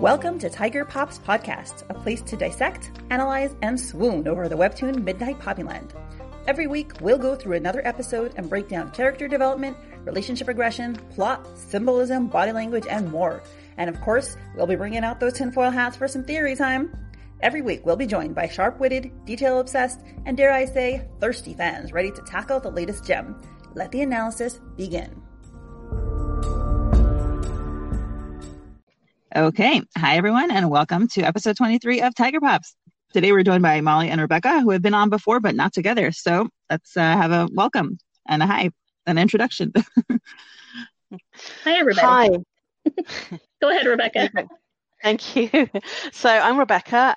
Welcome to Tiger Pops Podcast, a place to dissect, analyze, and swoon over the webtoon Midnight Poppyland. Every week, we'll go through another episode and break down character development, relationship progression, plot, symbolism, body language, and more. And of course, we'll be bringing out those tinfoil hats for some theory time. Every week, we'll be joined by sharp-witted, detail-obsessed, and dare I say, thirsty fans ready to tackle the latest gem. Let the analysis begin. Okay. Hi, everyone, and welcome to episode 23 of Tiger Pops. Today, we're joined by Molly and Rebecca, who have been on before, but not together. So let's have a welcome and a hi, an introduction. Hi, everybody. Hi. Go ahead, Rebecca. Thank you. So I'm Rebecca,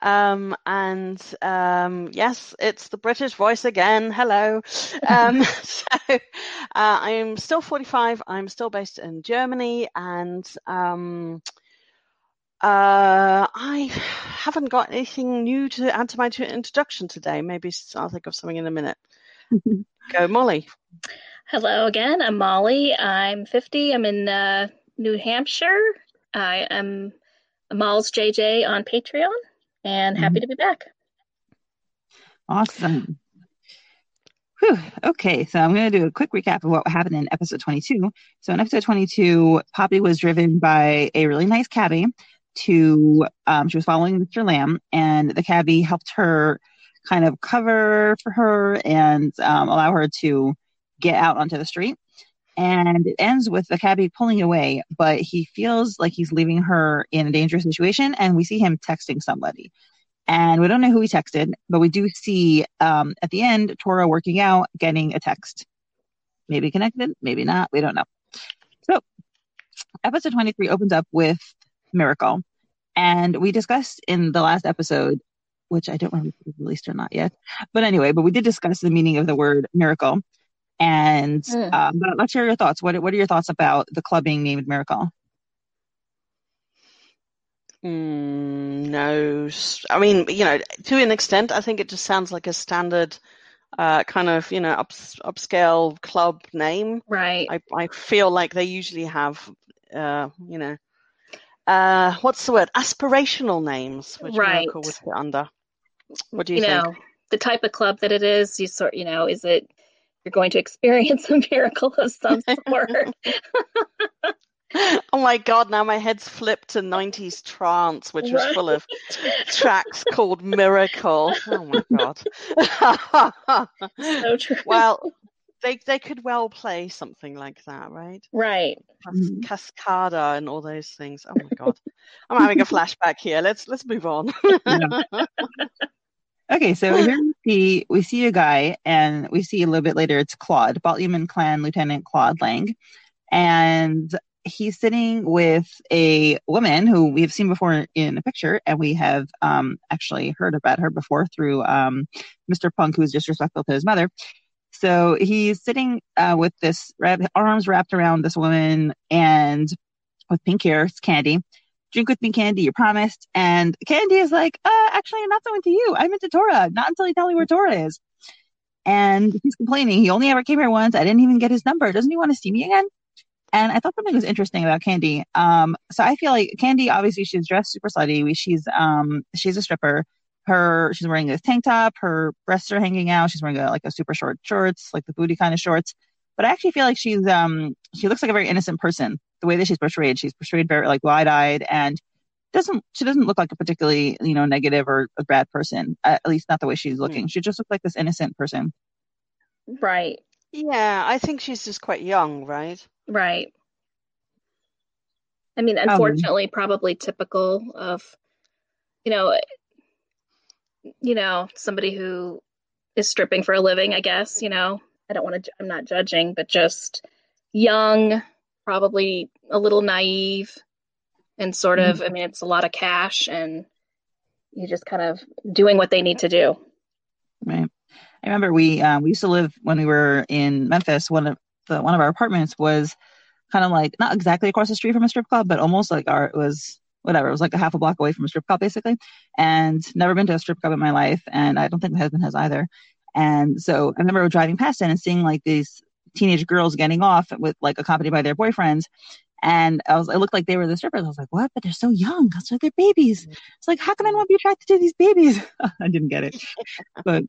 yes, it's the British voice again. Hello. I'm still 45. I'm still based in Germany, and I haven't got anything new to add to my introduction today. Maybe I'll think of something in a minute. Go, Molly. Hello again. I'm Molly. I'm 50. I'm in New Hampshire. I am Molly's JJ on Patreon, and happy to be back. Awesome. Whew. Okay, so I'm going to do a quick recap of what happened in episode 22. So in episode 22, Poppy was driven by a really nice cabbie to, she was following Mr. Lamb, and the cabbie helped her kind of cover for her and allow her to get out onto the street. And it ends with the cabbie pulling away, but he feels like he's leaving her in a dangerous situation, and we see him texting somebody. And we don't know who he texted, but we do see at the end, Tora working out, getting a text. Maybe connected, maybe not, we don't know. So, episode 23 opens up with Miracle. And we discussed in the last episode, which I don't remember if it was released or not yet, but anyway, we did discuss the meaning of the word miracle. And but let's hear your thoughts. What are your thoughts about the club being named Miracle? No, I mean, you know, to an extent, I think it just sounds like a standard kind of, you know, upscale club name. Right. I feel like they usually have, you know, what's the word? Aspirational names, which right. Miracle would fit under. What do you think? You know, the type of club that it is, you know, is it, you're going to experience a miracle of some sort. Oh my God, now my head's flipped to 90s trance, which was full of tracks called Miracle. Oh my God. So true. Well, they could well play something like that, right? Right. Cascada and all those things. Oh my God. I'm having a flashback here. Let's move on. Okay, so here we see a guy, and we see a little bit later, it's Claude, Balthuman Clan Lieutenant Claude Lang. And he's sitting with a woman who we've seen before in a picture, and we have actually heard about her before through Mr. Punk, who's disrespectful to his mother. So he's sitting with this arms wrapped around this woman, and with pink hair, it's Candy. Drink with me, Candy, you promised. And Candy is like, actually, I'm not so into you. I'm into Tora. Not until you tell me where Tora is. And he's complaining. He only ever came here once. I didn't even get his number. Doesn't he want to see me again? And I thought something was interesting about Candy. So I feel like Candy, obviously, she's dressed super slutty. She's a stripper. She's wearing this tank top. Her breasts are hanging out. She's wearing a super short shorts, like the booty kind of shorts. But I actually feel like she looks like a very innocent person. The way that she's portrayed very like wide-eyed, and doesn't look like a particularly, you know, negative or a bad person, at least not the way she's looking. She just looks like this innocent person. Right. Yeah, I think she's just quite young, right? Right. I mean, unfortunately, probably typical of, you know, somebody who is stripping for a living, I guess, you know. I'm not judging, but just young, probably a little naive, and sort of, I mean, it's a lot of cash, and you're just kind of doing what they need to do. Right. I remember we used to live when we were in Memphis. One of our apartments was kind of like not exactly across the street from a strip club, but almost like it was like a half a block away from a strip club, basically. And never been to a strip club in my life, and I don't think my husband has either. And so I remember driving past it and seeing like these teenage girls getting off accompanied by their boyfriends, And I looked like they were the strippers. I was like, what? But they're so young. That's why they're babies. It's like, how can I not be attracted to these babies? I didn't get it. But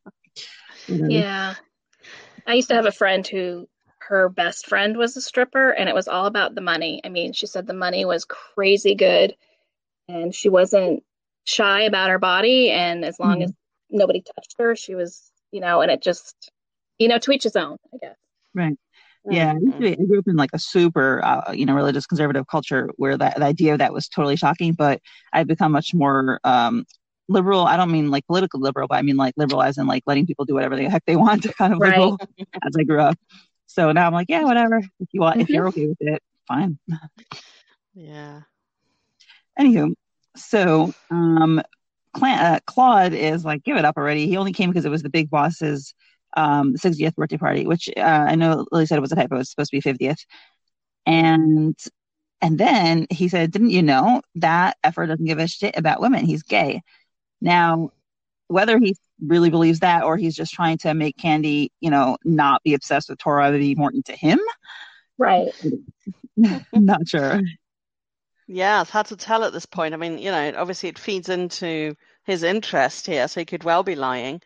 yeah. I used to have a friend who her best friend was a stripper, and it was all about the money. I mean, she said the money was crazy good, and she wasn't shy about her body. And as long as nobody touched her, she was, and it just, to each his own, I guess. Right. Yeah, I grew up in like a super, religious conservative culture where the idea of that was totally shocking. But I've become much more liberal. I don't mean like political liberal, but I mean like liberal as in like letting people do whatever the heck they want, kind of liberal as I grew up. So now I'm like, yeah, whatever. If you want, if you're okay with it, fine. Yeah. Anywho, so Claude is like, give it up already. He only came because it was the big boss's 60th birthday party, which I know Lily said it was a typo. It was supposed to be 50th. And then he said, didn't you know that Effort doesn't give a shit about women? He's gay. Now, whether he really believes that or he's just trying to make Candy, not be obsessed with Tora, be more into him. Right. Not sure. Yeah, it's hard to tell at this point. I mean, obviously it feeds into his interest here, so he could well be lying.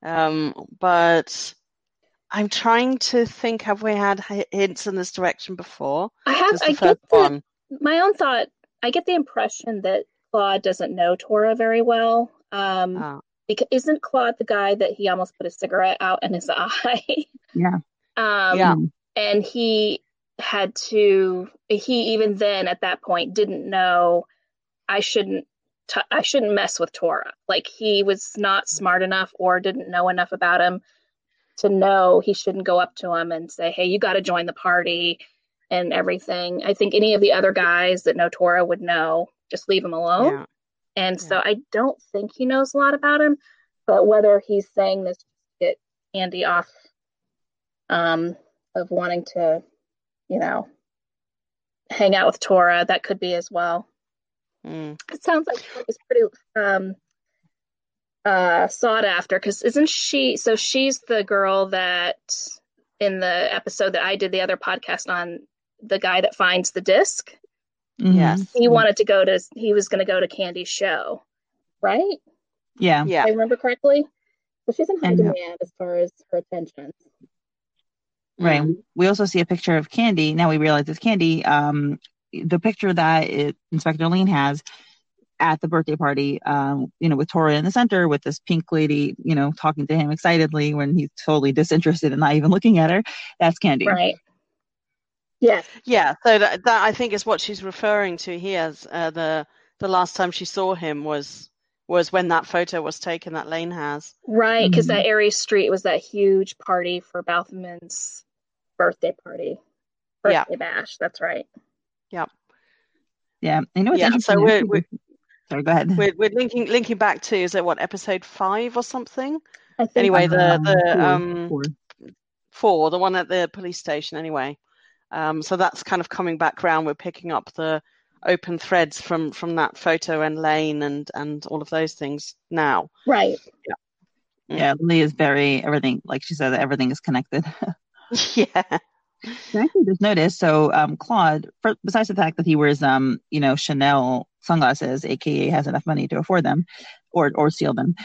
But I'm trying to think, have we had hints in this direction before? I have. My own thought, I get the impression that Claude doesn't know Tora very well. Because isn't Claude the guy that he almost put a cigarette out in his eye? Yeah. And he had to, even then at that point didn't know I shouldn't mess with Tora. Like, he was not smart enough or didn't know enough about him to know he shouldn't go up to him and say, hey, you got to join the party and everything. I think any of the other guys that know Tora would know, just leave him alone. Yeah. And so I don't think he knows a lot about him, but whether he's saying this to get Andy off of wanting to, hang out with Tora, that could be as well. It sounds like it was pretty sought after, because isn't she? So she's the girl that in the episode that I did the other podcast on, the guy that finds the disc. Yes, he wanted to go to. He was going to go to Candy's show, right? Yeah, yeah. If I remember correctly. So she's in high demand as far as her attention. Right. We also see a picture of Candy. Now we realize it's Candy. The picture that Inspector Lean has at the birthday party, with Tora in the center with this pink lady, talking to him excitedly when he's totally disinterested and not even looking at her. That's Candy. Right. Yeah. Yeah. So that I think is what she's referring to here. As, the last time she saw him was when that photo was taken that Lane has. Right. Because that Aery Street was that huge party for Baltham's birthday party. Birthday bash. That's right. Yeah. I know. So we're sorry, go ahead. We're linking back to, is it what, episode 5 or something? I think anyway, four, the one at the police station. Anyway, so that's kind of coming back round. We're picking up the open threads from that photo and Lane and all of those things now. Right. Yeah. Lily is very everything. Like she said, everything is connected. Yeah. I actually just noticed, so Claude, besides the fact that he wears, Chanel sunglasses, a.k.a. has enough money to afford them or steal them,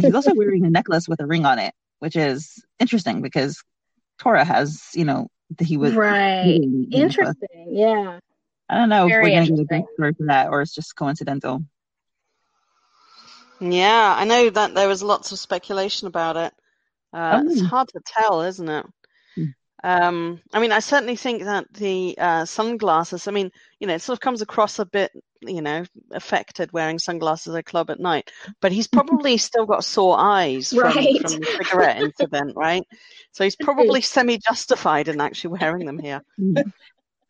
he's also wearing a necklace with a ring on it, which is interesting because Tora has, he was... Right. Interesting, yeah. I don't know if we're going to get a story for that or it's just coincidental. Yeah, I know that there was lots of speculation about it. It's hard to tell, isn't it? I mean, I certainly think that the sunglasses, it sort of comes across a bit, affected wearing sunglasses at a club at night, but he's probably still got sore eyes from the cigarette incident, right? So he's probably semi-justified in actually wearing them here. I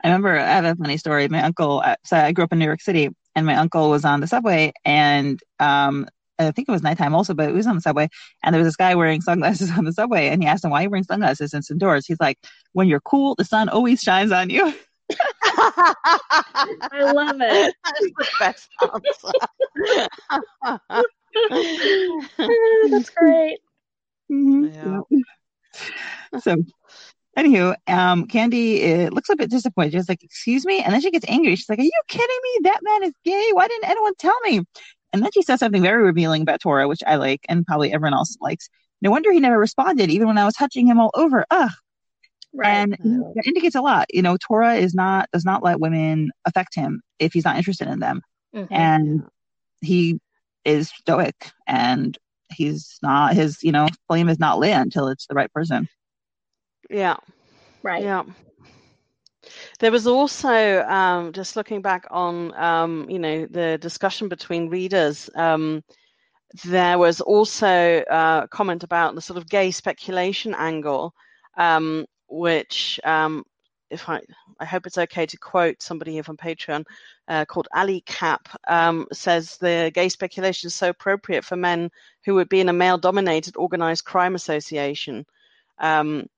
remember, I have a funny story. My uncle, so I grew up in New York City, and my uncle was on the subway, and I think it was nighttime also, but it was on the subway. And there was this guy wearing sunglasses on the subway. And he asked him, why are you wearing sunglasses? And it's indoors. He's like, when you're cool, the sun always shines on you. I love it. That is the best answer. That's great. Mm-hmm. Yeah. So Anywho, Candy, it looks a bit disappointed. She's like, excuse me? And then she gets angry. She's like, are you kidding me? That man is gay. Why didn't anyone tell me? And then she says something very revealing about Tora, which I like and probably everyone else likes. No wonder he never responded, even when I was touching him all over. Ugh. Right. And that indicates a lot. You know, Tora does not let women affect him if he's not interested in them. Mm-hmm. And he is stoic, and he's not, his, you know, flame is not lit until it's the right person. Yeah. Right. Yeah. There was also, just looking back on, you know, the discussion between readers, there was also a comment about the sort of gay speculation angle, which, if I hope it's okay to quote somebody here from Patreon, called Ali Cap, says the gay speculation is so appropriate for men who would be in a male-dominated organized crime association. You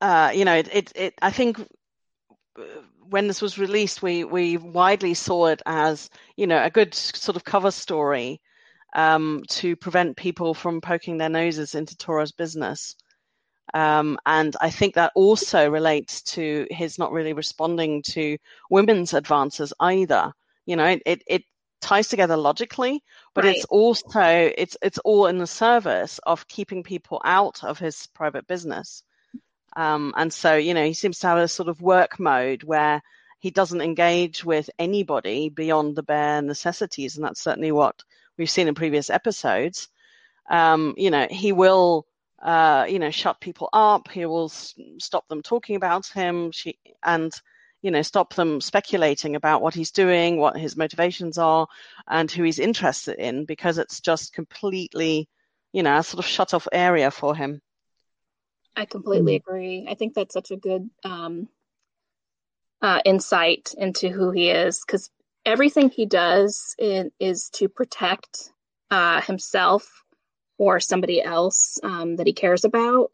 know, it I think when this was released, we widely saw it as, you know, a good sort of cover story, to prevent people from poking their noses into Tora's business. And I think that also relates to his not really responding to women's advances either. You know, it ties together logically, but right. It's also, it's all in the service of keeping people out of his private business. And so, you know, he seems to have a sort of work mode where he doesn't engage with anybody beyond the bare necessities. And that's certainly what we've seen in previous episodes. You know, he will, you know, shut people up. He will stop them talking about him and, you know, stop them speculating about what he's doing, what his motivations are, and who he's interested in, because it's just completely, you know, a sort of shut off area for him. I completely agree. I think that's such a good insight into who he is, because everything he does is to protect himself or somebody else that he cares about.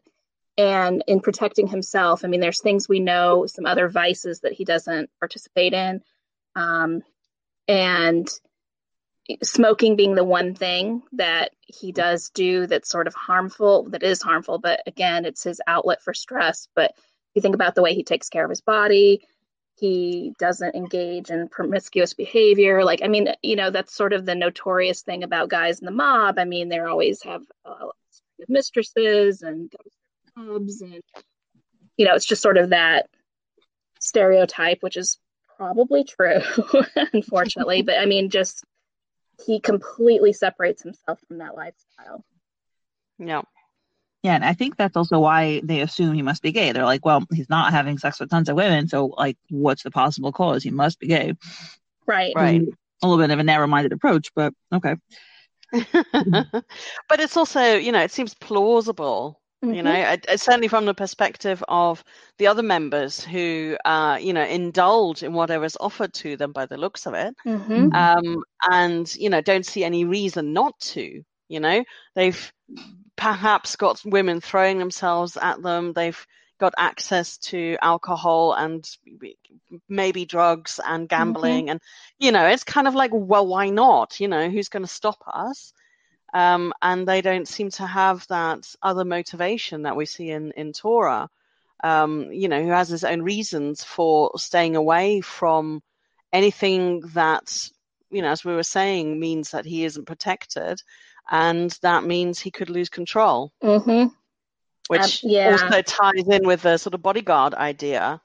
And in protecting himself, I mean, there's things we know, some other vices that he doesn't participate in. And smoking being the one thing that he does do that's sort of harmful, that is harmful. But again, it's his outlet for stress. But if you think about the way he takes care of his body, he doesn't engage in promiscuous behavior. Like, I mean, you know, that's sort of the notorious thing about guys in the mob. I mean, they always have mistresses and clubs, and you know, it's just sort of that stereotype, which is probably true, unfortunately. But I mean, just he completely separates himself from that lifestyle. Yeah. Yeah, and I think that's also why they assume he must be gay. They're like, well, he's not having sex with tons of women, so like, what's the possible cause? He must be gay. Right. Right. A little bit of a narrow-minded approach, but okay. But it's also, you know, it seems plausible. You know, it's certainly from the perspective of the other members who, you know, indulge in whatever's offered to them by the looks of it. Mm-hmm. And, you know, don't see any reason not to. You know, they've perhaps got women throwing themselves at them. They've got access to alcohol and maybe drugs and gambling. Mm-hmm. And, you know, it's kind of like, well, why not? You know, who's going to stop us? And they don't seem to have that other motivation that we see in Tora, you know, who has his own reasons for staying away from anything that, you know, as we were saying, means that he isn't protected. And that means he could lose control, mm-hmm. which yeah. also ties in with the sort of bodyguard idea.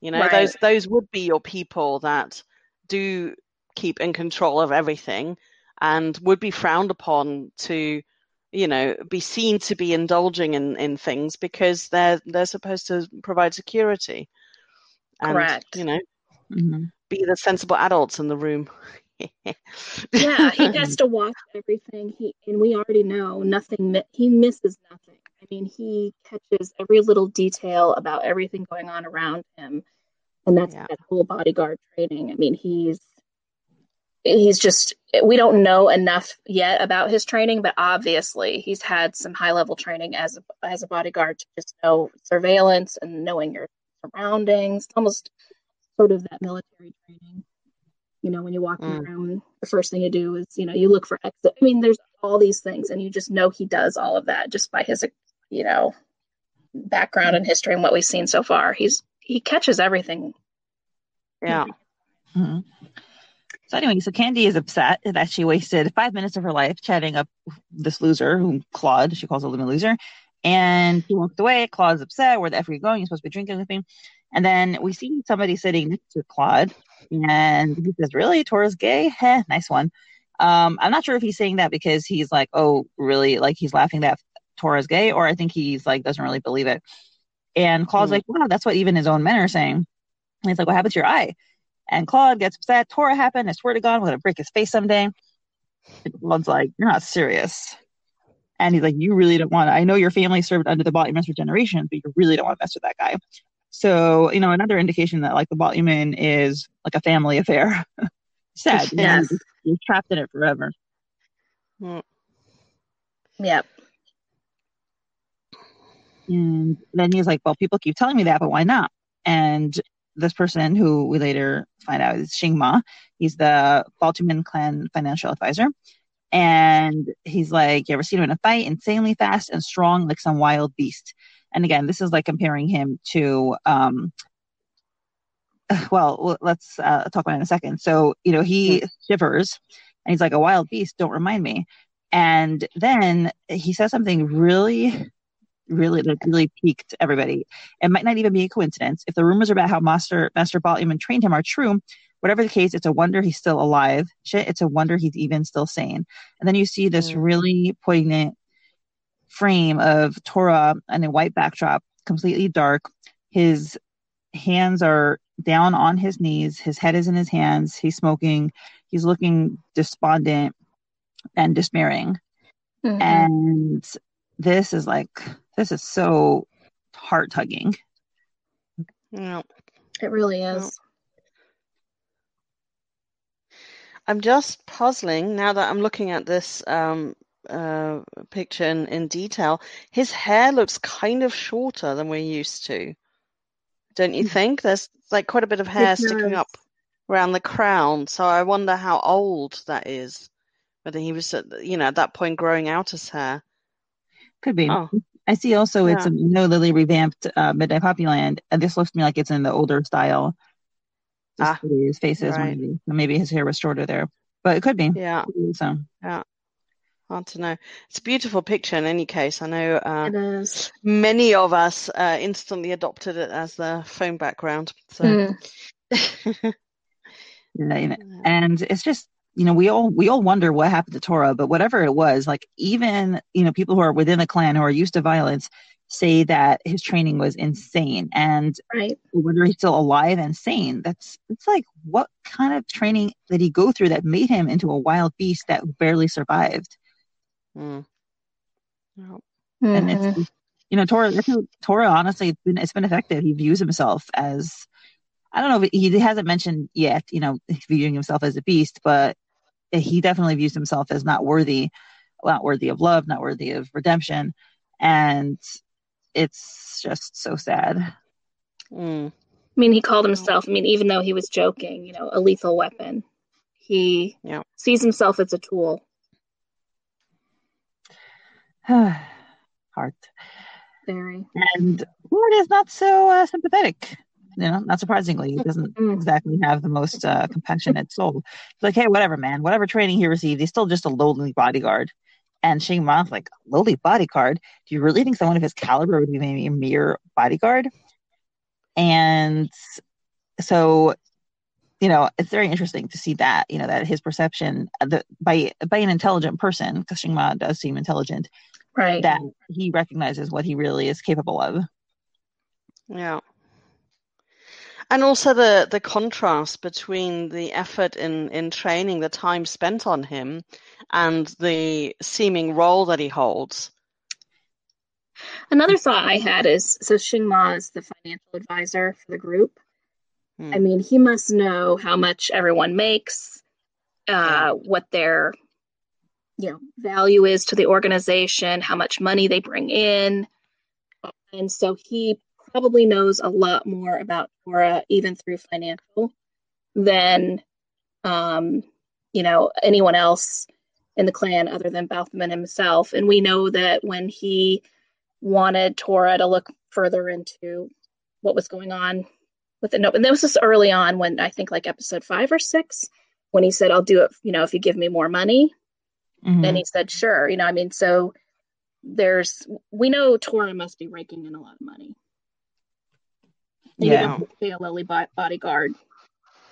You know, right. those would be your people that do keep in control of everything, and would be frowned upon to, you know, be seen to be indulging in things, because they're supposed to provide security. And, correct. You know, mm-hmm. be the sensible adults in the room. Yeah, he has to watch everything. And we already know nothing. He misses nothing. I mean, he catches every little detail about everything going on around him. And that's yeah. that whole bodyguard training. I mean, he's just, we don't know enough yet about his training, but obviously he's had some high level training as a bodyguard to just know surveillance and knowing your surroundings, almost sort of that military training. You know, when you walk in the room, the first thing you do is, you know, you look for exit. I mean, there's all these things. And you just know he does all of that just by his, you know, background and history and what we've seen so far. He catches everything. Yeah. Mm-hmm. So anyway, so Candy is upset that she wasted 5 minutes of her life chatting up this loser, whom Claude, she calls a living loser. And he walks away. Claude's upset. Where the F are you going? You're supposed to be drinking with me. And then we see somebody sitting next to Claude. And he says, really? Tora's gay? Heh, nice one. I'm not sure if he's saying that because he's like, oh, really? Like, he's laughing that Tora's gay. Or I think he's like, doesn't really believe it. And Claude's like, wow, that's what even his own men are saying. And he's like, what happened to your eye? And Claude gets upset. Tora happened. I swear to God, I'm going to break his face someday. And Claude's like, you're not serious. And he's like, you really don't want to. I know your family served under the Baltimans for generations, but you really don't want to mess with that guy. So, you know, another indication that, like, the Baltiman is, like, a family affair. Sad. Yes. You're trapped in it forever. Yep. And then he's like, well, people keep telling me that, but why not? And this person, who we later find out is Shing Ma, he's the Baltiman clan financial advisor. And he's like, you ever seen him in a fight? Insanely fast and strong, like some wild beast. And again, this is like comparing him to, well, let's talk about it in a second. So, you know, he shivers and he's like, a wild beast, don't remind me. And then he says something really piqued everybody. It might not even be a coincidence. If the rumors about how Master Baltimore trained him are true, whatever the case, it's a wonder he's still alive. Shit, it's a wonder he's even still sane. And then you see this really poignant frame of Tora on a white backdrop, completely dark. His hands are down on his knees. His head is in his hands. He's smoking. He's looking despondent and despairing. Mm-hmm. And this is so heart-tugging. No, it really is. No. I'm just puzzling now that I'm looking at this picture in detail. His hair looks kind of shorter than we're used to. Don't you think? There's like quite a bit of hair sticking up around the crown. So I wonder how old that is. Whether he was, you know, at that point growing out his hair. Could be. Oh. I see also it's, you know, Lily revamped Midnight Poppyland. And this looks to me like it's in the older style. His face is maybe his hair was shorter there, but it could be. Yeah. So hard to know. It's a beautiful picture in any case. I know many of us instantly adopted it as the phone background. So you know, and it's just, you know, we all wonder what happened to Tora, but whatever it was, like, even, you know, people who are within the clan who are used to violence say that his training was insane, and whether he's still alive and sane. It's like, what kind of training did he go through that made him into a wild beast that barely survived? And it's, you know, Tora honestly, it's been effective. He views himself as, I don't know, he hasn't mentioned yet, you know, viewing himself as a beast, but he definitely views himself as not worthy of love, not worthy of redemption, and it's just so sad. I mean, he called himself, even though he was joking, you know, a lethal weapon. He sees himself as a tool. Heart. Very. And Lord is not so sympathetic. You know, not surprisingly, he doesn't exactly have the most compassionate soul. It's like, hey, whatever, man, whatever training he received, he's still just a lowly bodyguard. And Shing Ma's like, lowly bodyguard? Do you really think someone of his caliber would be maybe a mere bodyguard? And so, you know, it's very interesting to see that, you know, that his perception by an intelligent person, because Shing Ma does seem intelligent, that he recognizes what he really is capable of. Yeah. And also the contrast between the effort in training, the time spent on him, and the seeming role that he holds. Another thought I had is, so Shing Ma is the financial advisor for the group. I mean, he must know how much everyone makes, what their, you know, value is to the organization, how much money they bring in. And so he probably knows a lot more about Tora, even through financial, than, you know, anyone else in the clan other than Balthaman himself. And we know that when he wanted Tora to look further into what was going on with the note, and this was early on when I think like episode 5 or 6, when he said, I'll do it, you know, if you give me more money. Mm-hmm. Then he said, sure. You know, I mean, so we know Tora must be raking in a lot of money. Yeah. Pay a lily bodyguard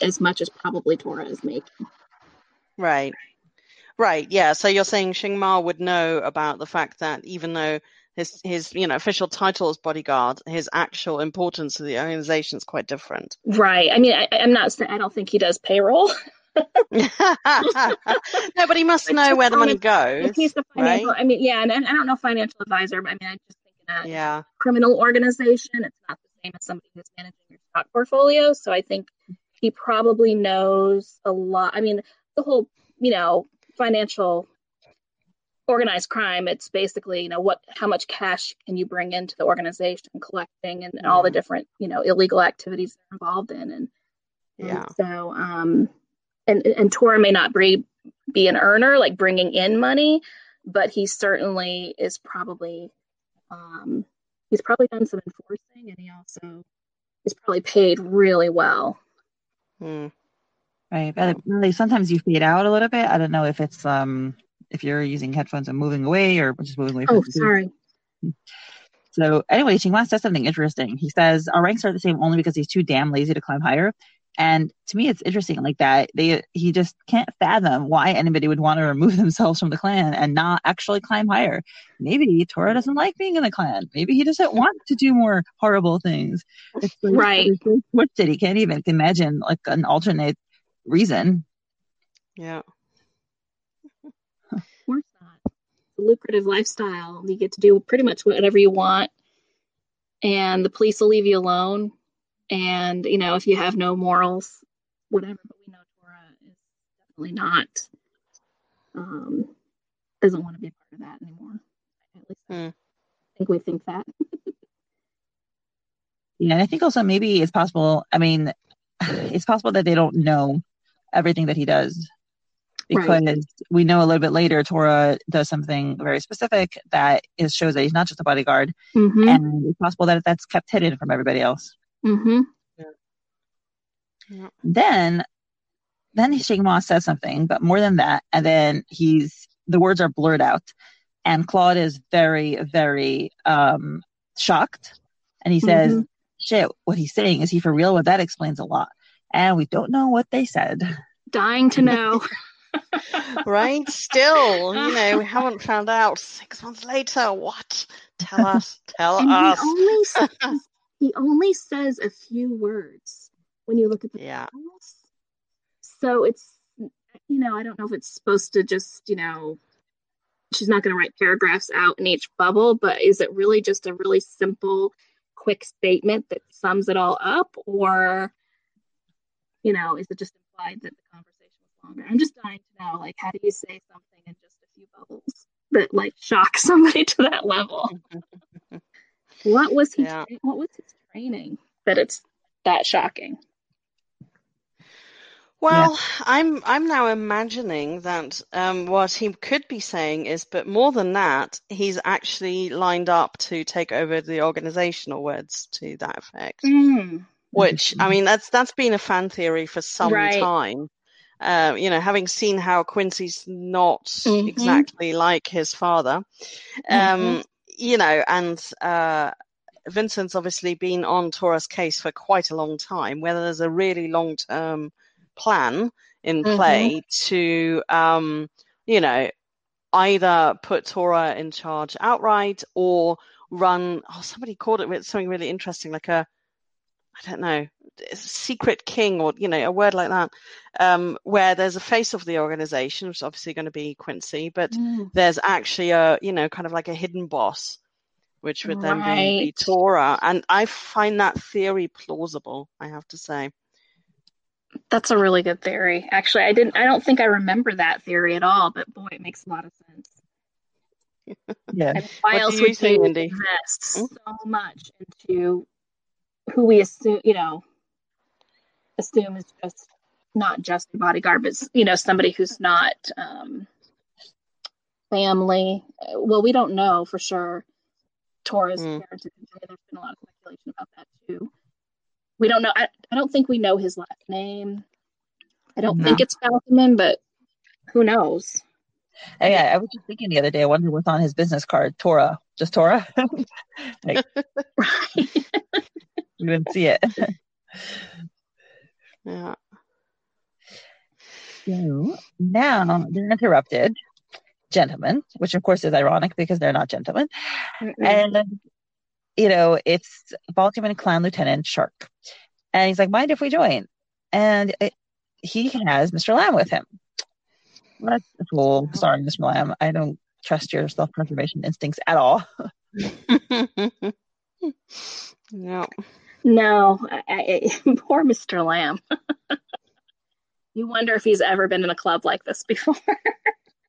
as much as probably Tora is making. Right. Yeah. So you're saying Shing Ma would know about the fact that even though his you know, official title is bodyguard, his actual importance to the organization is quite different. Right. I mean, I'm not. I don't think he does payroll. No, but he must know where the money goes. He's the financial. Right? I mean, yeah, and I don't know financial advisor, but I mean, I just think that criminal organization, it's not the same as somebody who's managing your stock portfolio. So I think he probably knows a lot. I mean, the whole, you know, financial organized crime, it's basically, you know, how much cash can you bring into the organization, collecting, and all the different, you know, illegal activities they're involved in, and so and Tora may not be an earner, like bringing in money, but he certainly is probably he's probably done some enforcing, and he also is probably paid really well. Right, but sometimes you fade out a little bit. I don't know if it's if you're using headphones and moving away, or just moving away. Oh, sorry. So anyway, Shing Ma says something interesting. He says our ranks are the same only because he's too damn lazy to climb higher. And to me, it's interesting like that. He just can't fathom why anybody would want to remove themselves from the clan and not actually climb higher. Maybe Tora doesn't like being in the clan. Maybe he doesn't want to do more horrible things. It's like, right? What's it? He can't even imagine like an alternate reason. Yeah. Of course not. The lucrative lifestyle. You get to do pretty much whatever you want, and the police will leave you alone. And you know, if you have no morals, whatever. But we know Tora is definitely not. Doesn't want to be a part of that anymore. At least I think we think that. Yeah, and I think also maybe it's possible. I mean, it's possible that they don't know everything that he does, because we know a little bit later Tora does something very specific that shows that he's not just a bodyguard, and it's possible that that's kept hidden from everybody else. Yeah. Then Shing Ma says something, but more than that, and then the words are blurred out, and Claude is very, very shocked, and he says, "Shit, what he's saying, is he for real? Well, that explains a lot." And we don't know what they said. Dying to know. Right? Still, you know, we haven't found out. 6 months later, what? Tell us. He only says a few words when you look at the files. So it's, you know, I don't know if it's supposed to just, you know, she's not going to write paragraphs out in each bubble, but is it really just a really simple, quick statement that sums it all up? Or, you know, is it just implied that the conversation was longer? I'm just dying to know, like, how do you say something in just a few bubbles that, like, shocks somebody to that level? What was he? Yeah. What was his training that it's that shocking? Well, I'm now imagining that what he could be saying is, but more than that, he's actually lined up to take over the organizational words to that effect. Which, I mean, that's been a fan theory for some time. You know, having seen how Quincy's not exactly like his father. You know, and Vincent's obviously been on Tora's case for quite a long time, whether there's a really long-term plan in play to, you know, either put Tora in charge outright or run, somebody called it something really interesting, like a secret king, or, you know, a word like that, where there's a face of the organization, which is obviously going to be Quincy, but there's actually a, you know, kind of like a hidden boss, which would then be Tora. And I find that theory plausible, I have to say. That's a really good theory. Actually, I don't think I remember that theory at all, but boy, it makes a lot of sense. Yeah. And why else would you invest so much into who we assume is just not just a bodyguard, but, you know, somebody who's not family. Well, we don't know for sure. Tora's parents. There's been a lot of speculation about that too. We don't know. I don't think we know his last name. I don't think it's Falcon, but who knows? Hey, I was just thinking the other day, I wonder what's on his business card. Tora. Just Tora? Like, right. You didn't see it. Yeah. So now they're interrupted. Gentlemen, which of course is ironic because they're not gentlemen. Mm-hmm. And, you know, it's Baltimore Clan Lieutenant Scharch. And he's like, mind if we join? And he has Mr. Lamb with him. That's cool. Sorry, Mr. Lamb. I don't trust your self-preservation instincts at all. No. No. Poor Mr. Lamb. You wonder if he's ever been in a club like this before.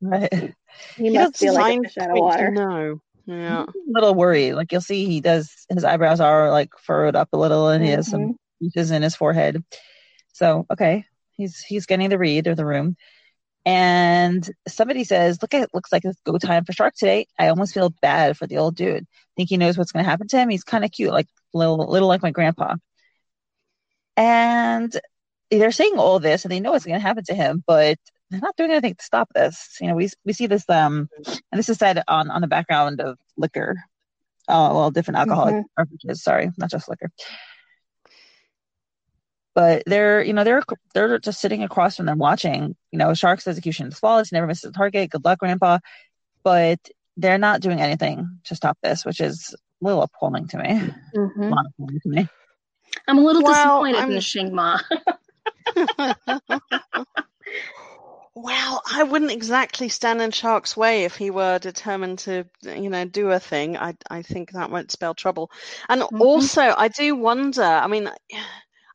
Right. He must feel like a fish out of water. No. Yeah. I'm a little worried. Like, you'll see he does, his eyebrows are like furrowed up a little, and he has some creases in his forehead. So, okay. He's getting the read of the room. And somebody says, "Look, it looks like it's go time for Scharch today. I almost feel bad for the old dude. Think he knows what's going to happen to him. He's kind of cute, like little like my grandpa." And they're saying all this, and they know what's going to happen to him, but they're not doing anything to stop this. You know, we see this, and this is said on the background of liquor, well, different alcoholic beverages. Sorry, not just liquor. But they're just sitting across from them watching. You know, Shark's execution is flawless, never misses a target. Good luck, Grandpa. But they're not doing anything to stop this, which is a little appalling to me. Mm-hmm. A lot appalling to me. I'm a little disappointed in the Shing Ma. Well, I wouldn't exactly stand in Shark's way if he were determined to, you know, do a thing. I think that might spell trouble. And also, I do wonder. I mean,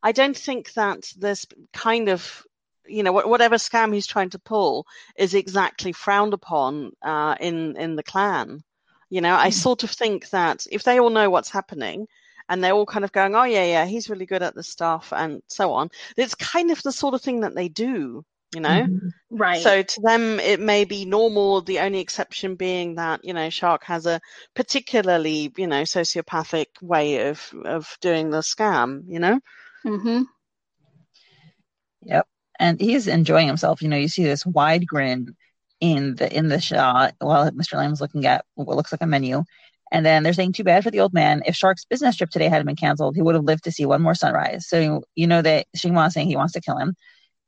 I don't think that this kind of, you know, whatever scam he's trying to pull is exactly frowned upon in the clan. You know, I sort of think that if they all know what's happening and they're all kind of going, oh, yeah, he's really good at this stuff and so on, it's kind of the sort of thing that they do, you know. Mm-hmm. Right. So to them, it may be normal, the only exception being that, you know, Scharch has a particularly, you know, sociopathic way of doing the scam, you know. Mm-hmm. Yep. And he's enjoying himself. You know, you see this wide grin in the shot while Mr. Lamb's looking at what looks like a menu. And then they're saying, too bad for the old man. If Shark's business trip today hadn't been canceled, he would have lived to see one more sunrise. So, you know, that Shing Ma is saying he wants to kill him.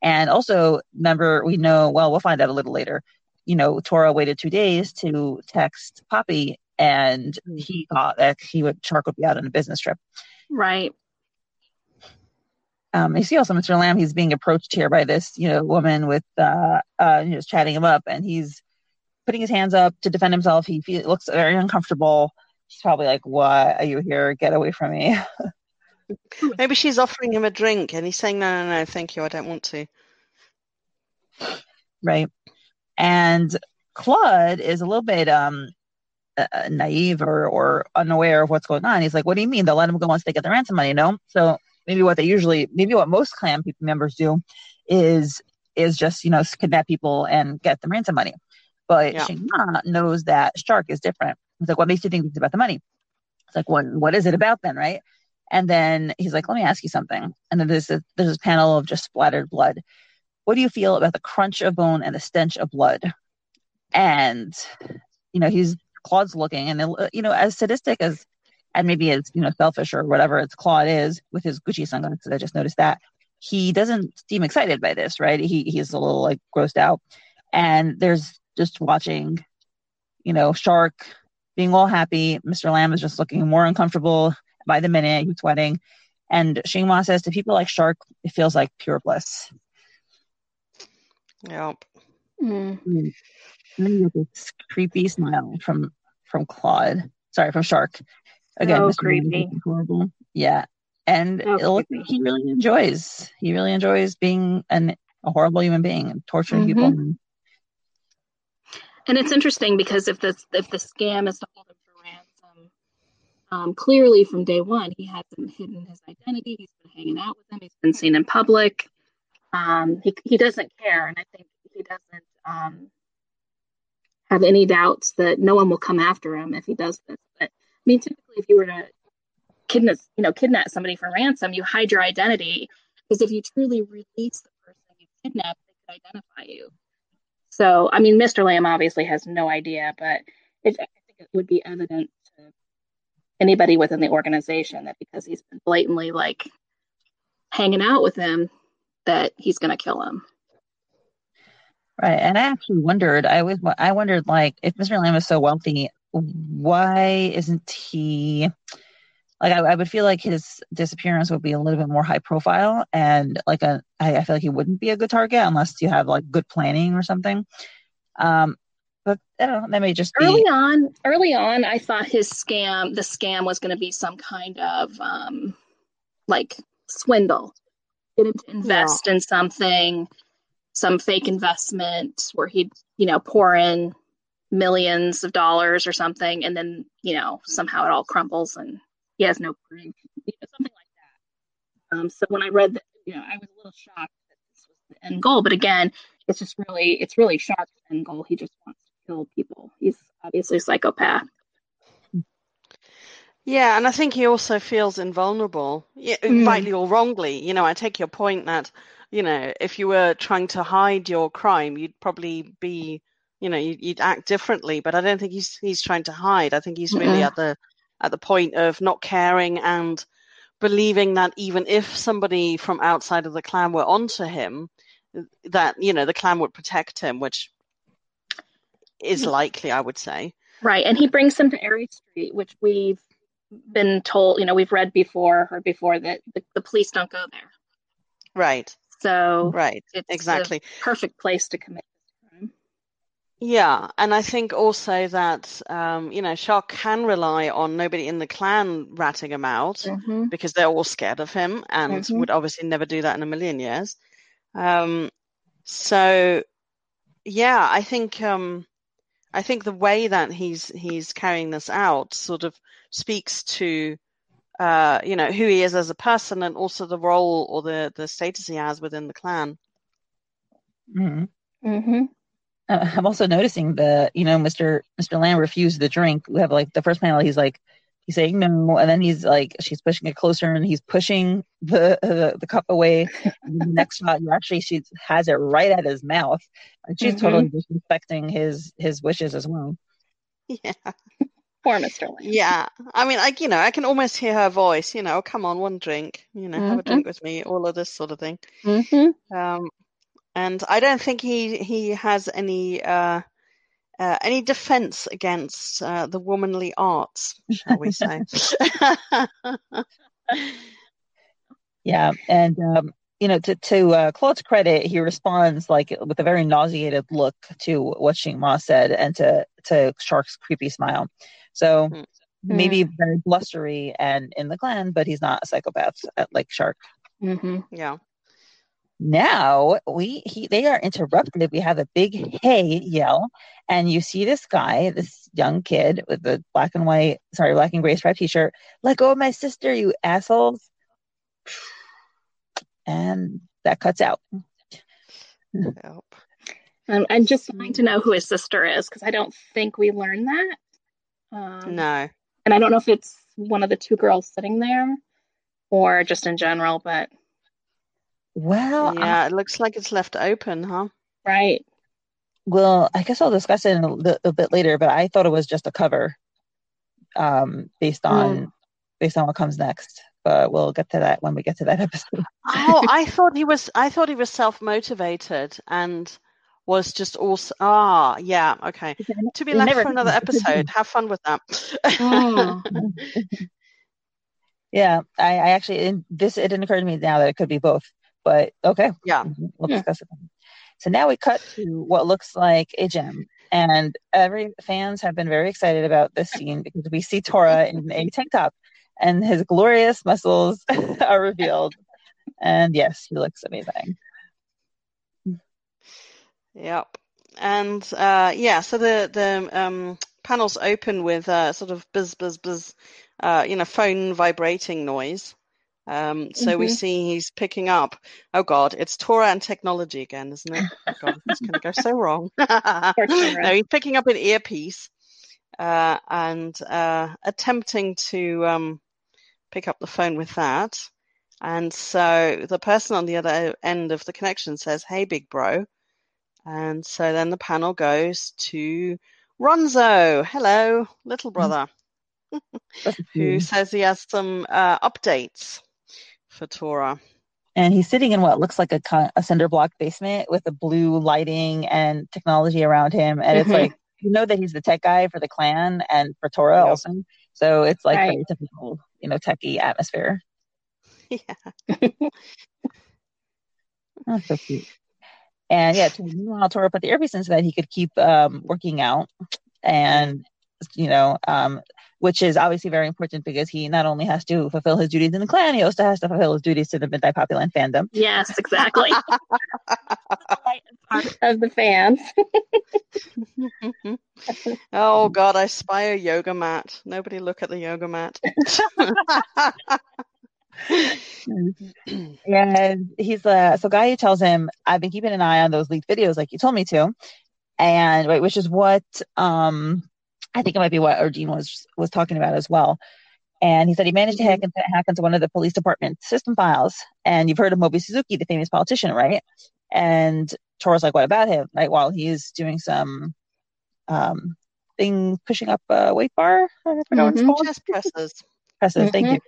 And also, remember, we know, well, we'll find out a little later. You know, Tora waited 2 days to text Poppy, and he thought that Scharch would be out on a business trip. Right. You see also Mr. Lamb, he's being approached here by this, you know, woman with, you know, chatting him up, and he's putting his hands up to defend himself. He looks very uncomfortable. She's probably like, why are you here? Get away from me. Maybe she's offering him a drink and he's saying, no, no, no, thank you. I don't want to. Right. And Claude is a little bit, naive or unaware of what's going on. He's like, what do you mean? They'll let him go once they get the ransom money, you know? So, maybe what most clan members do is just, you know, kidnap people and get them ransom money. But Shing Ma knows that Scharch is different. He's like, what makes you think it's about the money? It's like, what is it about then, right? And then he's like, let me ask you something. And then there's this panel of just splattered blood. What do you feel about the crunch of bone and the stench of blood? And, you know, Claude's looking, and, you know, as sadistic as, and maybe it's, you know, selfish or whatever it's Claude is with his Gucci sunglasses. I just noticed that he doesn't seem excited by this, right? He's a little like grossed out, and there's just watching, you know, Scharch being all happy. Mr. Lamb is just looking more uncomfortable by the minute. He's sweating, and Shing Ma says to people like Scharch, it feels like pure bliss. Yep. And then you get this creepy smile from Scharch. Again, so creepy. Horrible. Yeah. And it looks like he really enjoys being a horrible human being and torturing people. And it's interesting because if the scam is to hold him for ransom, clearly from day one, he hasn't hidden his identity. He's been hanging out with them. He's been seen in public. He doesn't care. And I think he doesn't have any doubts that no one will come after him if he does this. But I mean, typically, if you were to kidnap somebody for ransom, you hide your identity, because if you truly release the person you kidnapped, they could identify you. So, I mean, Mr. Lamb obviously has no idea, but I think it would be evident to anybody within the organization that because he's been blatantly like hanging out with him, that he's going to kill him. Right, and I actually wondered. I wondered, like, if Mr. Lamb is so wealthy, why isn't he? Like, I would feel like his disappearance would be a little bit more high profile, and like I feel like he wouldn't be a good target unless you have like good planning or something. But I don't know. That may just be... Early on, I thought the scam was going to be some kind of like swindle. Get him to invest in something. Some fake investment where he'd, pour in millions of dollars or something. And then, somehow it all crumbles and he has no proof, something like that. So when I read that, I was a little shocked that this was the end goal. But again, it's really Shark's end goal. He just wants to kill people. He's obviously a psychopath. Yeah. And I think he also feels invulnerable, rightly or wrongly. I take your point that, if you were trying to hide your crime, you'd probably be, you'd act differently. But I don't think he's trying to hide. I think he's really at the point of not caring and believing that even if somebody from outside of the clan were onto him, that the clan would protect him, which is likely, I would say. Right, and he brings them to Aery Street, which we've been told, we've read before that the police don't go there. Right. So right, it's exactly a perfect place to commit this crime. Yeah, and I think also that Scharch can rely on nobody in the clan ratting him out because they're all scared of him and would obviously never do that in a million years. I think the way that he's carrying this out sort of speaks to who he is as a person and also the role or the status he has within the clan. I'm also noticing that, Mr. Lamb refused the drink. We have like the first panel, he's saying no. And then he's like, she's pushing it closer and he's pushing the cup away. And the next shot, she has it right at his mouth. And she's totally disrespecting his wishes as well. Yeah. Poor Mr. Lamb. Yeah. I mean, I can almost hear her voice, oh, come on, one drink, have a drink with me, all of this sort of thing. And I don't think he has any defense against the womanly arts, shall we say. Yeah. And, to Claude's credit, he responds like with a very nauseated look to what Shing Ma said and to Shark's creepy smile. So maybe very blustery and in the clan, but he's not a psychopath like Scharch. Yeah. Now they are interrupted. We have a big hey yell, and you see this guy, this young kid with the black and gray striped t-shirt. Let go of my sister, you assholes! And that cuts out. Nope. I'm just trying to know who his sister is because I don't think we learned that. No. And I don't know if it's one of the two girls sitting there or just in general, but. Well, yeah, it looks like it's left open, huh? Right. Well, I guess I'll discuss it in a bit later, but I thought it was just a cover based on what comes next. But we'll get to that when we get to that episode. Oh, I thought he was self-motivated and was just also. Ah, yeah, okay. To be left for another episode. Have fun with that. Oh. Yeah, I actually it didn't occur to me now that it could be both. But okay, yeah, we'll discuss it. So now we cut to what looks like a gym, and fans have been very excited about this scene because we see Tora in a tank top. And his glorious muscles are revealed. And yes, he looks amazing. Yep. And so the panels open with sort of buzz, phone vibrating noise. So we see he's picking up. Oh God, it's Tora and technology again, isn't it? Oh God, it's going to go so wrong. No, he's picking up an earpiece and attempting to pick up the phone with that. And so the person on the other end of the connection says, "Hey, big bro." And so then the panel goes to Ronzo. Hello, little brother, who says he has some updates for Tora. And he's sitting in what looks like a cinder block basement with a blue lighting and technology around him. And it's like, you know that he's the tech guy for the clan and for Tora also. So it's like a typical, techie atmosphere. Yeah. That's so cute. And meanwhile, Tora put the earpiece in so that he could keep working out, and which is obviously very important because he not only has to fulfill his duties in the clan, he also has to fulfill his duties to the Midnight Poppyland fandom. Yes, exactly. Of the fans. Oh God, I spy a yoga mat. Nobody look at the yoga mat. And he's so Gaia tells him, "I've been keeping an eye on those leaked videos like you told me to," and which is what I think it might be what Erdine was talking about as well. And he said he managed to hack into one of the police department system files. And you've heard of Moby Suzuki, the famous politician, right? And Tora's like, "What about him?" Right, while he's doing some thing, pushing up a weight bar. I don't know what it's called. Chest presses. Presses. Thank you.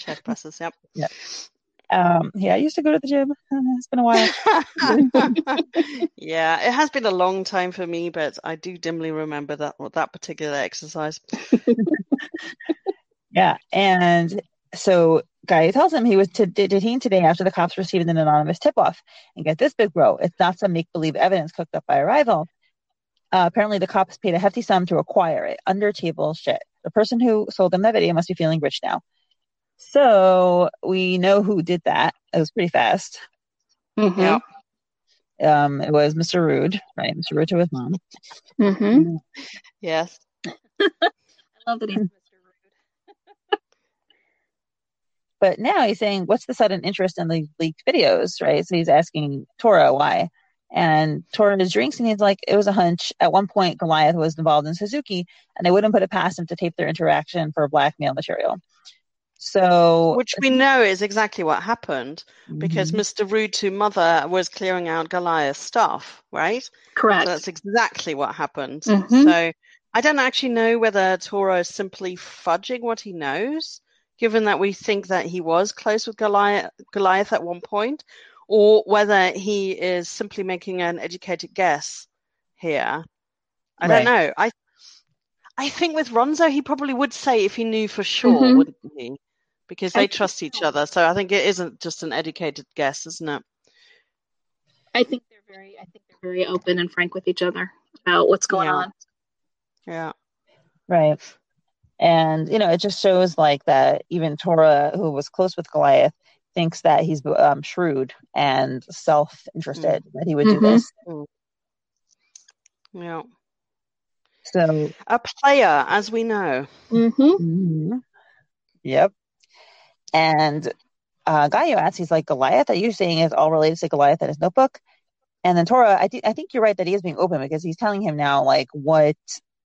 Chest presses, yep. I used to go to the gym. It's been a while. Yeah, it has been a long time for me, but I do dimly remember that particular exercise. Yeah, and so Guy tells him he was detained today after the cops received an anonymous tip-off. And get this, big bro, it's not some make-believe evidence cooked up by a rival. Apparently, the cops paid a hefty sum to acquire it. Under-table shit. The person who sold them that video must be feeling rich now. So we know who did that. It was pretty fast. Mm-hmm. Yeah. It was Mr. Rude, right? Mr. Rude to his mom. Mm-hmm. Yes. I love that he's Mr. Rude. But now he's saying, what's the sudden interest in the leaked videos, right? So he's asking Tora why. And Tora his drinks, and he's like, it was a hunch. At one point, Goliath was involved in Suzuki, and they wouldn't put it past him to tape their interaction for blackmail material. So, which we know is exactly what happened, because Mr. Rude to Mother was clearing out Goliath's stuff, right? Correct. So that's exactly what happened. Mm-hmm. So I don't actually know whether Tora is simply fudging what he knows, given that we think that he was close with Goliath at one point, or whether he is simply making an educated guess here. I don't know. I think with Ronzo, he probably would say if he knew for sure, wouldn't he? Because they trust each other. So I think it isn't just an educated guess, isn't it? I think they're very open and frank with each other about what's going on. Yeah. Right. And it just shows like that even Tora, who was close with Goliath, thinks that he's shrewd and self-interested, that he would do this. Yeah. So a player, as we know. Yep. And Gaio asks, he's like, Goliath, are you saying it's all related to Goliath and his notebook? And then Tora, I think you're right that he is being open, because he's telling him now, like,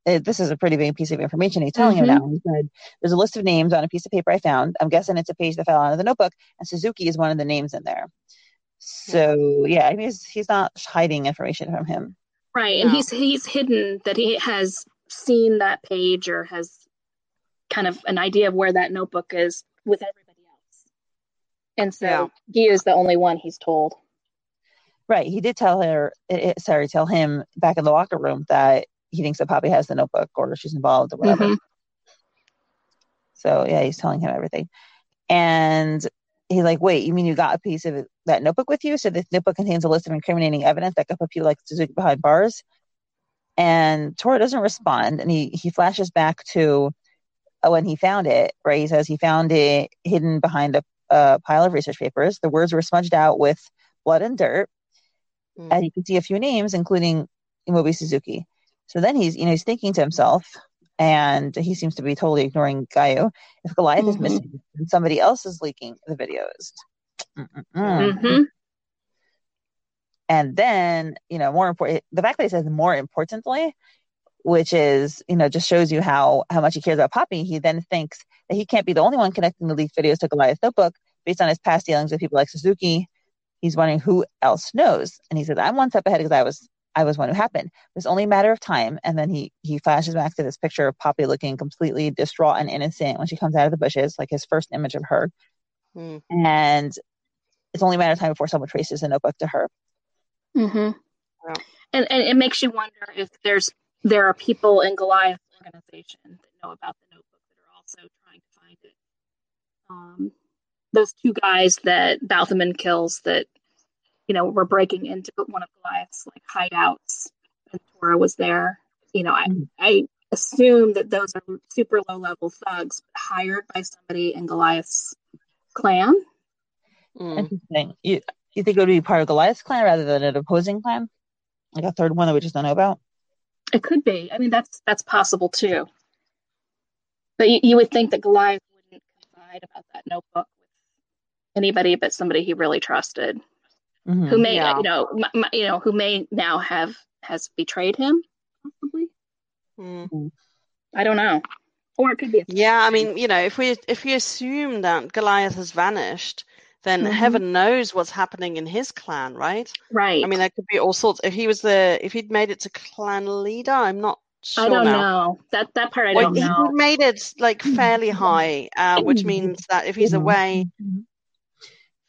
this is a pretty big piece of information. He's telling him now. He said, there's a list of names on a piece of paper I found. I'm guessing it's a page that fell out of the notebook, and Suzuki is one of the names in there. So, he's not hiding information from him. Right, and he's hidden that he has seen that page or has kind of an idea of where that notebook is with everybody else. And so he is the only one he's told. Right, he did tell him back in the locker room that he thinks that Poppy has the notebook or she's involved or whatever. So, he's telling him everything. And he's like, wait, you mean you got a piece of that notebook with you? So this notebook contains a list of incriminating evidence that could put people like Suzuki behind bars. And Tora doesn't respond. And he flashes back to when he found it, right? He says he found it hidden behind a pile of research papers. The words were smudged out with blood and dirt. And you can see a few names, including Moby Suzuki. So then he's thinking to himself, and he seems to be totally ignoring Gaio. If Goliath is missing, then somebody else is leaking the videos. And then, you know, more important, the fact that he says more importantly, which is, you know, just shows you how much he cares about Poppy. He then thinks that he can't be the only one connecting the leaked videos to Goliath's notebook based on his past dealings with people like Suzuki. He's wondering who else knows. And he says, I'm one step ahead because I was one who happened. It's only a matter of time. And then he flashes back to this picture of Poppy looking completely distraught and innocent when she comes out of the bushes, like his first image of her. And it's only a matter of time before someone traces the notebook to her. Wow. And it makes you wonder if there are people in Goliath's organization that know about the notebook that are also trying to find it. Those two guys that Balthaman kills that, you know, were breaking into one of Goliath's like hideouts, and Tora was there. You know, I assume that those are super low level thugs hired by somebody in Goliath's clan. Interesting. You think it would be part of Goliath's clan rather than an opposing clan? Like a third one that we just don't know about? It could be. I mean, that's possible too. But you would think that Goliath wouldn't confide about that notebook with anybody but somebody he really trusted, who may, who may now has betrayed him, possibly. I don't know. Or it could be. I mean, you know, if we assume that Goliath has vanished, then heaven knows what's happening in his clan, right? Right. I mean, there could be all sorts. If he'd made it to clan leader, I'm not sure. I don't know. That part I don't know. He made it like fairly high, which means that if he's away,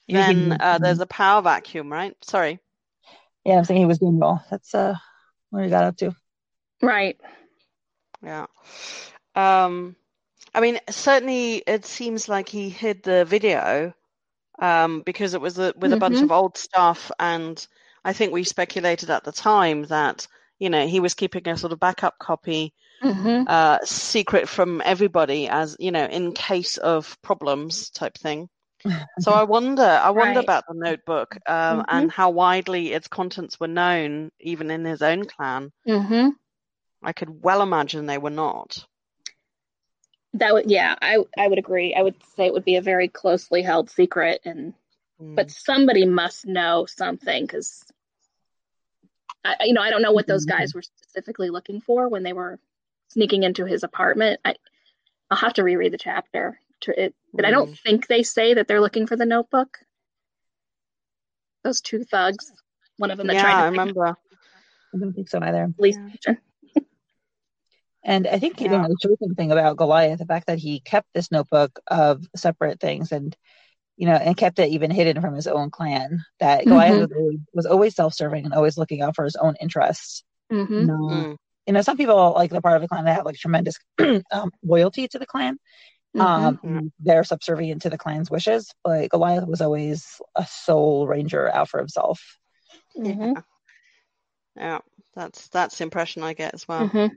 then there's a power vacuum, right? Sorry. Yeah, I was thinking he was doing well. That's where he got up to. Right. Yeah. I mean, certainly it seems like he hid the video because it was with a bunch of old stuff, and I think we speculated at the time that, you know, he was keeping a sort of backup copy secret from everybody, as you know, in case of problems type thing. So I wonder about the notebook and how widely its contents were known, even in his own clan. I could well imagine they were not. That would, I would agree. I would say it would be a very closely held secret, and but somebody must know something, because I don't know what those guys were specifically looking for when they were sneaking into his apartment. I'll have to reread the chapter but I don't think they say that they're looking for the notebook. Those two thugs, one of them. That tried to I remember. I don't think so either. Police station. And I think the interesting thing about Goliath, the fact that he kept this notebook of separate things and kept it even hidden from his own clan, that Goliath was always self-serving and always looking out for his own interests. You know, some people, like the part of the clan that have like tremendous loyalty to the clan, they're subservient to the clan's wishes, but Goliath was always a sole ranger out for himself. Yeah, that's the impression I get as well.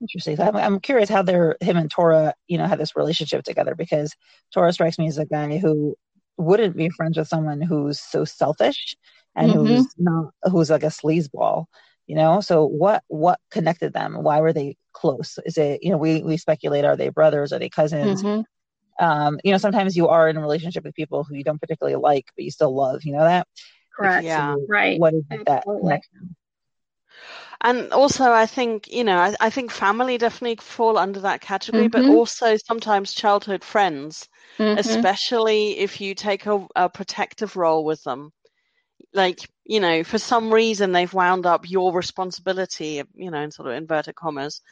Interesting. So I'm curious how him and Tora, you know, had this relationship together, because Tora strikes me as a guy who wouldn't be friends with someone who's so selfish and who's like a sleazeball, you know. So what connected them? Why were they close? Is it, you know, we speculate, are they brothers? Are they cousins? You know, sometimes you are in a relationship with people who you don't particularly like, but you still love. You know that? Correct. Yeah. So right. What is it that connection? And also, I think, you know, I think family definitely fall under that category, but also sometimes childhood friends, especially if you take a protective role with them. Like, you know, for some reason, they've wound up your responsibility, you know, in sort of inverted commas.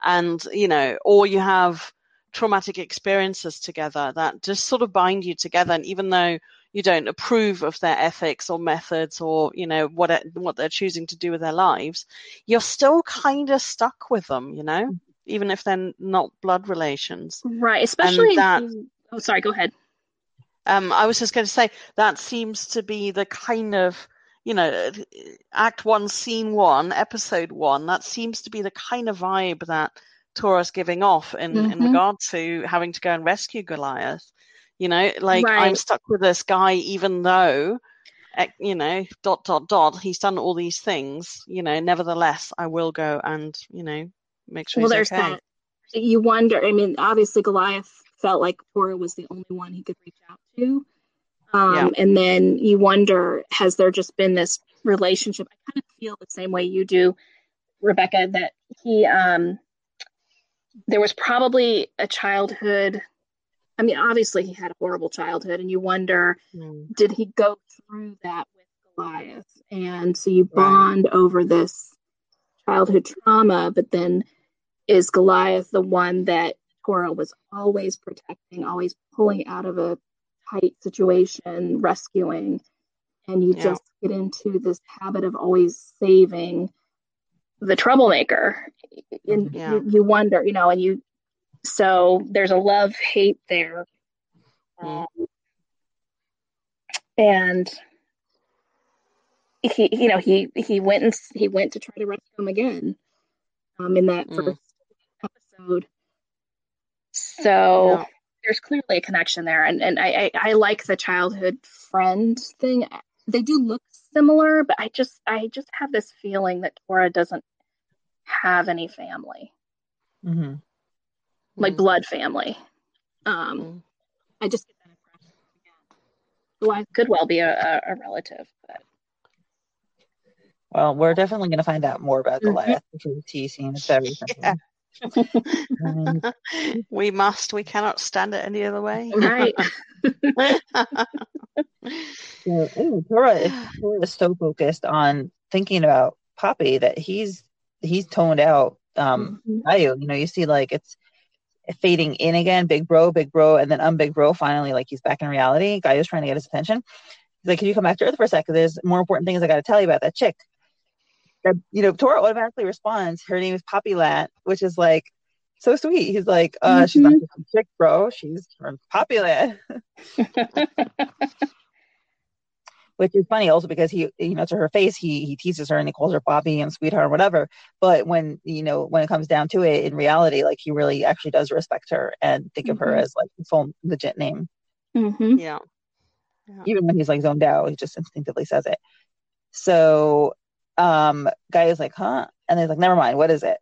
And, you know, or you have traumatic experiences together that just sort of bind you together. And even though you don't approve of their ethics or methods or, you know, what they're choosing to do with their lives, you're still kind of stuck with them, you know, even if they're not blood relations. Right. Especially oh, sorry, go ahead. I was just going to say that seems to be the kind of, you know, act one, scene one, episode one, that seems to be the kind of vibe that Tora's giving off in regard to having to go and rescue Goliath. You know, like, right. I'm stuck with this guy, even though, you know, dot, dot, dot, he's done all these things, you know, nevertheless, I will go and, you know, make sure he's okay. That. You wonder, I mean, obviously Goliath felt like Tora was the only one he could reach out to. And then you wonder, has there just been this relationship? I kind of feel the same way you do, Rebecca, that he, there was probably a childhood. I mean, obviously he had a horrible childhood, and you wonder, did he go through that with Goliath? And so you bond over this childhood trauma, but then is Goliath the one that Tora was always protecting, always pulling out of a tight situation, rescuing? And you just get into this habit of always saving the troublemaker. And you wonder, you know, and you, so there's a love hate there. And he, you know, he went to try to rescue him again in that first episode. So there's clearly a connection there. And I like the childhood friend thing. They do look similar, but I just have this feeling that Tora doesn't have any family. Like blood family. I just get that impression. Who I could well be a relative, but well, we're definitely going to find out more about Goliath because he seems very similar. We must. We cannot stand it any other way. Right. So, Tora is so focused on thinking about Poppy that he's toned out. Ayu, you know, you see like it's fading in again, big bro, and then big bro, finally, like he's back in reality. Guy was trying to get his attention. He's like, can you come back to Earth for a sec? There's more important things I got to tell you about that chick. And, you know, Tora automatically responds. Her name is Poppy Land, which is like so sweet. He's like, she's not just a chick, bro. She's from Poppy Land. Which is funny also because he, you know, to her face, he teases her and he calls her Bobby and sweetheart and whatever. But when, you know, when it comes down to it, in reality, like he really actually does respect her and think of her as like a full legit name. Yeah. Even when he's like zoned out, he just instinctively says it. So guy is like, huh? And he's like, never mind. What is it?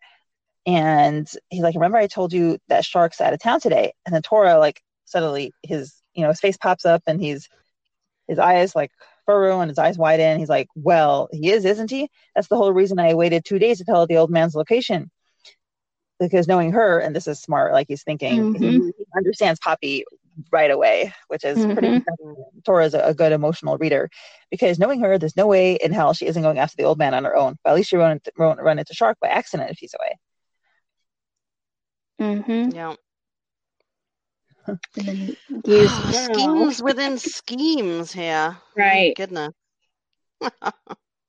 And he's like, remember I told you that Scharch's out of town today? And then Tora, like suddenly his face pops up and his eyes like furrow and his eyes widen. He's like, well, he is, isn't he? That's the whole reason I waited 2 days to tell the old man's location. Because knowing her, and this is smart, like he's thinking, he understands Poppy right away, which is pretty incredible. Tora's a good emotional reader. Because knowing her, there's no way in hell she isn't going after the old man on her own. But at least she won't run into Scharch by accident if he's away. Yeah. Schemes within schemes here, right? Oh, goodness.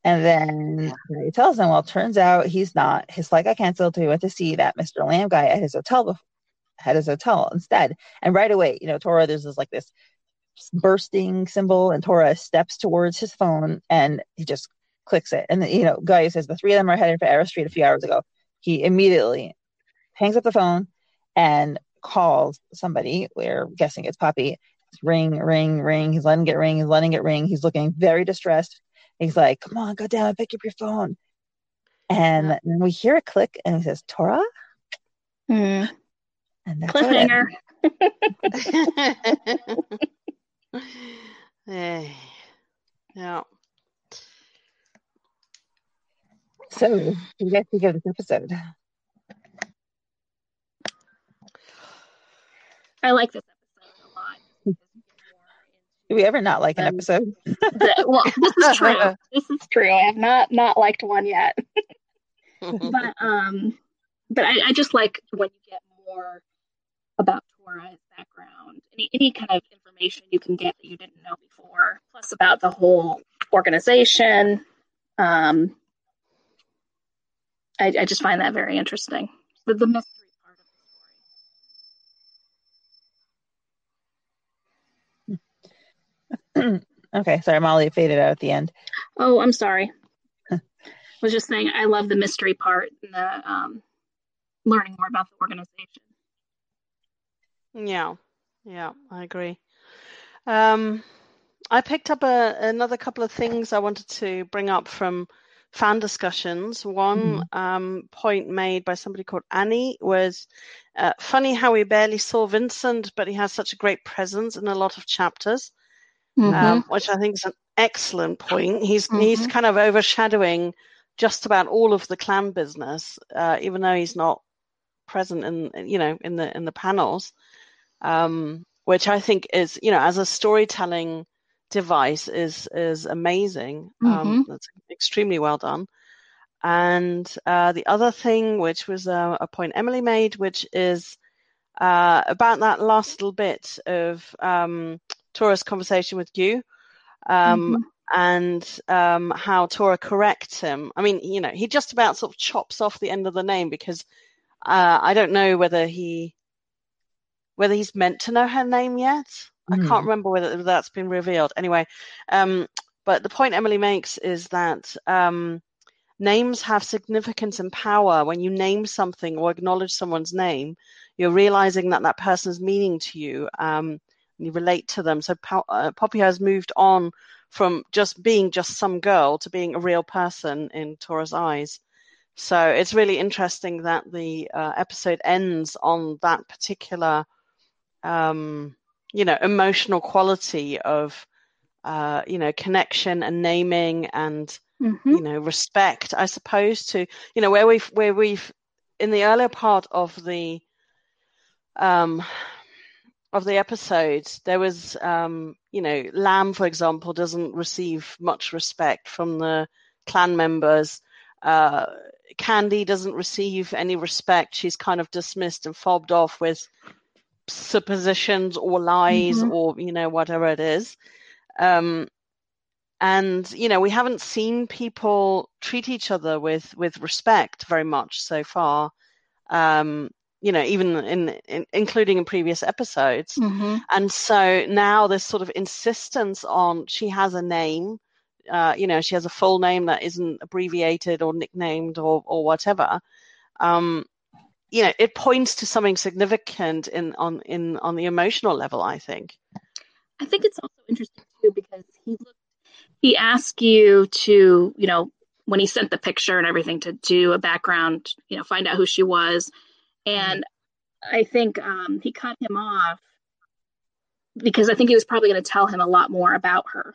And then he tells him, well, turns out he's not. His flight got canceled. So he went to see that Mr. Lamb guy at his hotel instead. And right away, you know, Tora, there's this like this bursting symbol, and Tora steps towards his phone and he just clicks it. And then, you know, guy says the three of them are headed for Aery Street a few hours ago. He immediately hangs up the phone and calls somebody. We're guessing it's Poppy. It's ring. He's letting it ring. He's looking very distressed. He's like, come on, go down and pick up your phone. And then we hear a click and he says, Tora? And that's cliffhanger. Yeah. So what do you guys think of this episode? I like this episode a lot. Do we ever not like an episode? Well, this is true. I have not liked one yet. But I just like when you get more about Tora's background, any kind of information you can get that you didn't know before, plus about the whole organization. I just find that very interesting. But the mystery. Okay, sorry, Molly faded out at the end. Oh, I'm sorry. I was just saying I love the mystery part and the learning more about the organization. Yeah, I agree. I picked up another couple of things I wanted to bring up from fan discussions. One point made by somebody called Annie was funny how we barely saw Vincent, but he has such a great presence in a lot of chapters, which I think is an excellent point. He's kind of overshadowing just about all of the clan business, even though he's not present in the panels, which I think is, as a storytelling device is amazing. That's extremely well done. And the other thing, which was a point Emily made, which is about that last little bit of Tora's conversation with you, and how Tora corrects him. I mean, he just about sort of chops off the end of the name, because I don't know whether he's meant to know her name yet. I can't remember whether that's been revealed. Anyway, but the point Emily makes is that names have significance and power. When you name something or acknowledge someone's name, you're realizing that person is meaning to you. You relate to them. So Poppy has moved on from just being just some girl to being a real person in Tora's eyes. So it's really interesting that the episode ends on that particular emotional quality of, connection and naming and, respect, I suppose, to, where we've in the earlier part of the episode, there was, Lamb, for example, doesn't receive much respect from the clan members. Candy doesn't receive any respect. She's kind of dismissed and fobbed off with suppositions or lies or whatever it is, and we haven't seen people treat each other with respect very much so far, even in including in previous episodes. And so now this sort of insistence on, she has a name, she has a full name that isn't abbreviated or nicknamed or whatever. It points to something significant on the emotional level, I think. I think it's also interesting too, because he asked you to, when he sent the picture and everything, to do a background, find out who she was. And I think he cut him off because I think he was probably going to tell him a lot more about her.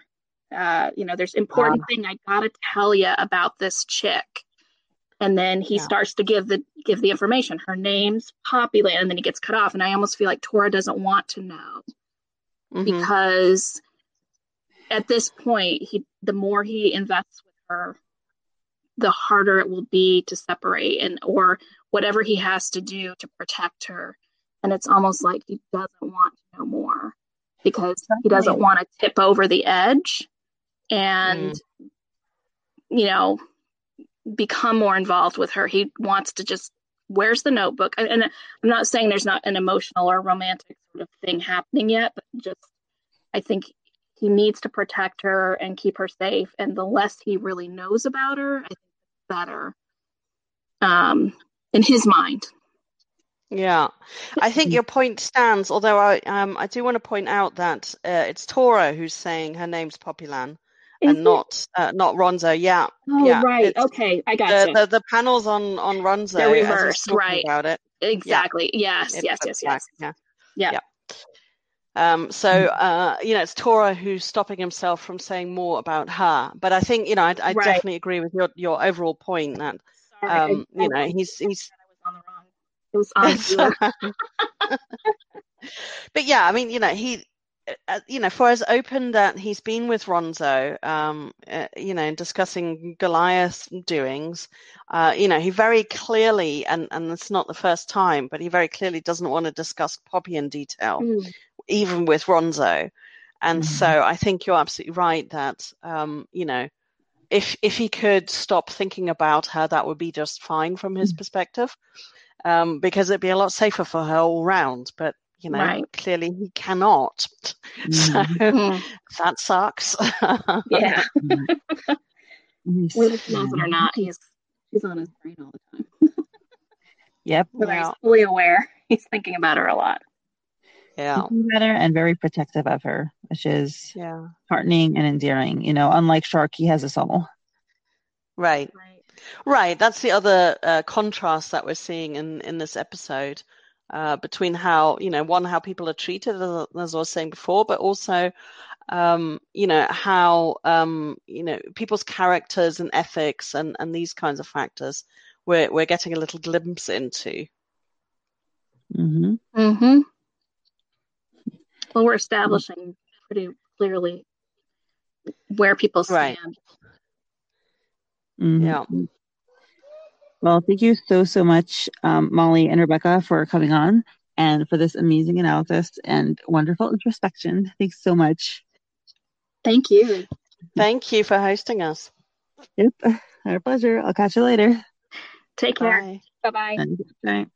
There's important thing I got to tell you about this chick. And then he starts to give the information. Her name's Poppyland, and then he gets cut off. And I almost feel like Tora doesn't want to know, because at this point, the more he invests with her, the harder it will be to separate, or whatever he has to do to protect her. And it's almost like he doesn't want to know more, because he doesn't want to tip over the edge, and become more involved with her. He wants to just, where's the notebook? And I'm not saying there's not an emotional or romantic sort of thing happening yet, but just, I think he needs to protect her and keep her safe. And the less he really knows about her, I think the better, in his mind. Yeah, I think your point stands, although I do want to point out that it's Tora who's saying her name's Poppyland. And not Ronzo, yeah. Oh, yeah. Right. It's, okay, I got you. The panels on Ronzo. They're reversed, right? About it. Exactly. Yeah. Yes. Yeah. It's Tora who's stopping himself from saying more about her. But I think I definitely agree with your overall point that he's on the wrong. It was on you. But yeah, I mean, he. For as open that he's been with Ronzo, in discussing Goliath's doings, he very clearly, and it's not the first time, but he very clearly doesn't want to discuss Poppy in detail, even with Ronzo. And so I think you're absolutely right that, if he could stop thinking about her, that would be just fine from his perspective, because it'd be a lot safer for her all round. But clearly he cannot. So that sucks. Yeah. Whether he knows it or not, he's on his brain all the time. Yep. Whether he's fully aware, he's thinking about her a lot. Yeah. Thinking about her and very protective of her, which is heartening and endearing. Unlike Scharch, he has a soul. Right. That's the other contrast that we're seeing in this episode between how, you know, one, how people are treated, as I was saying before, but also, you know, how, you know, people's characters and ethics and these kinds of factors we're getting a little glimpse into. Mm-hmm. Mm-hmm. Well, we're establishing pretty clearly where people stand. Right. Mm-hmm. Yeah. Well, thank you so much, Molly and Rebecca, for coming on and for this amazing analysis and wonderful introspection. Thanks so much. Thank you. Thank you for hosting us. Yep. Our pleasure. I'll catch you later. Take care. Bye-bye. Bye.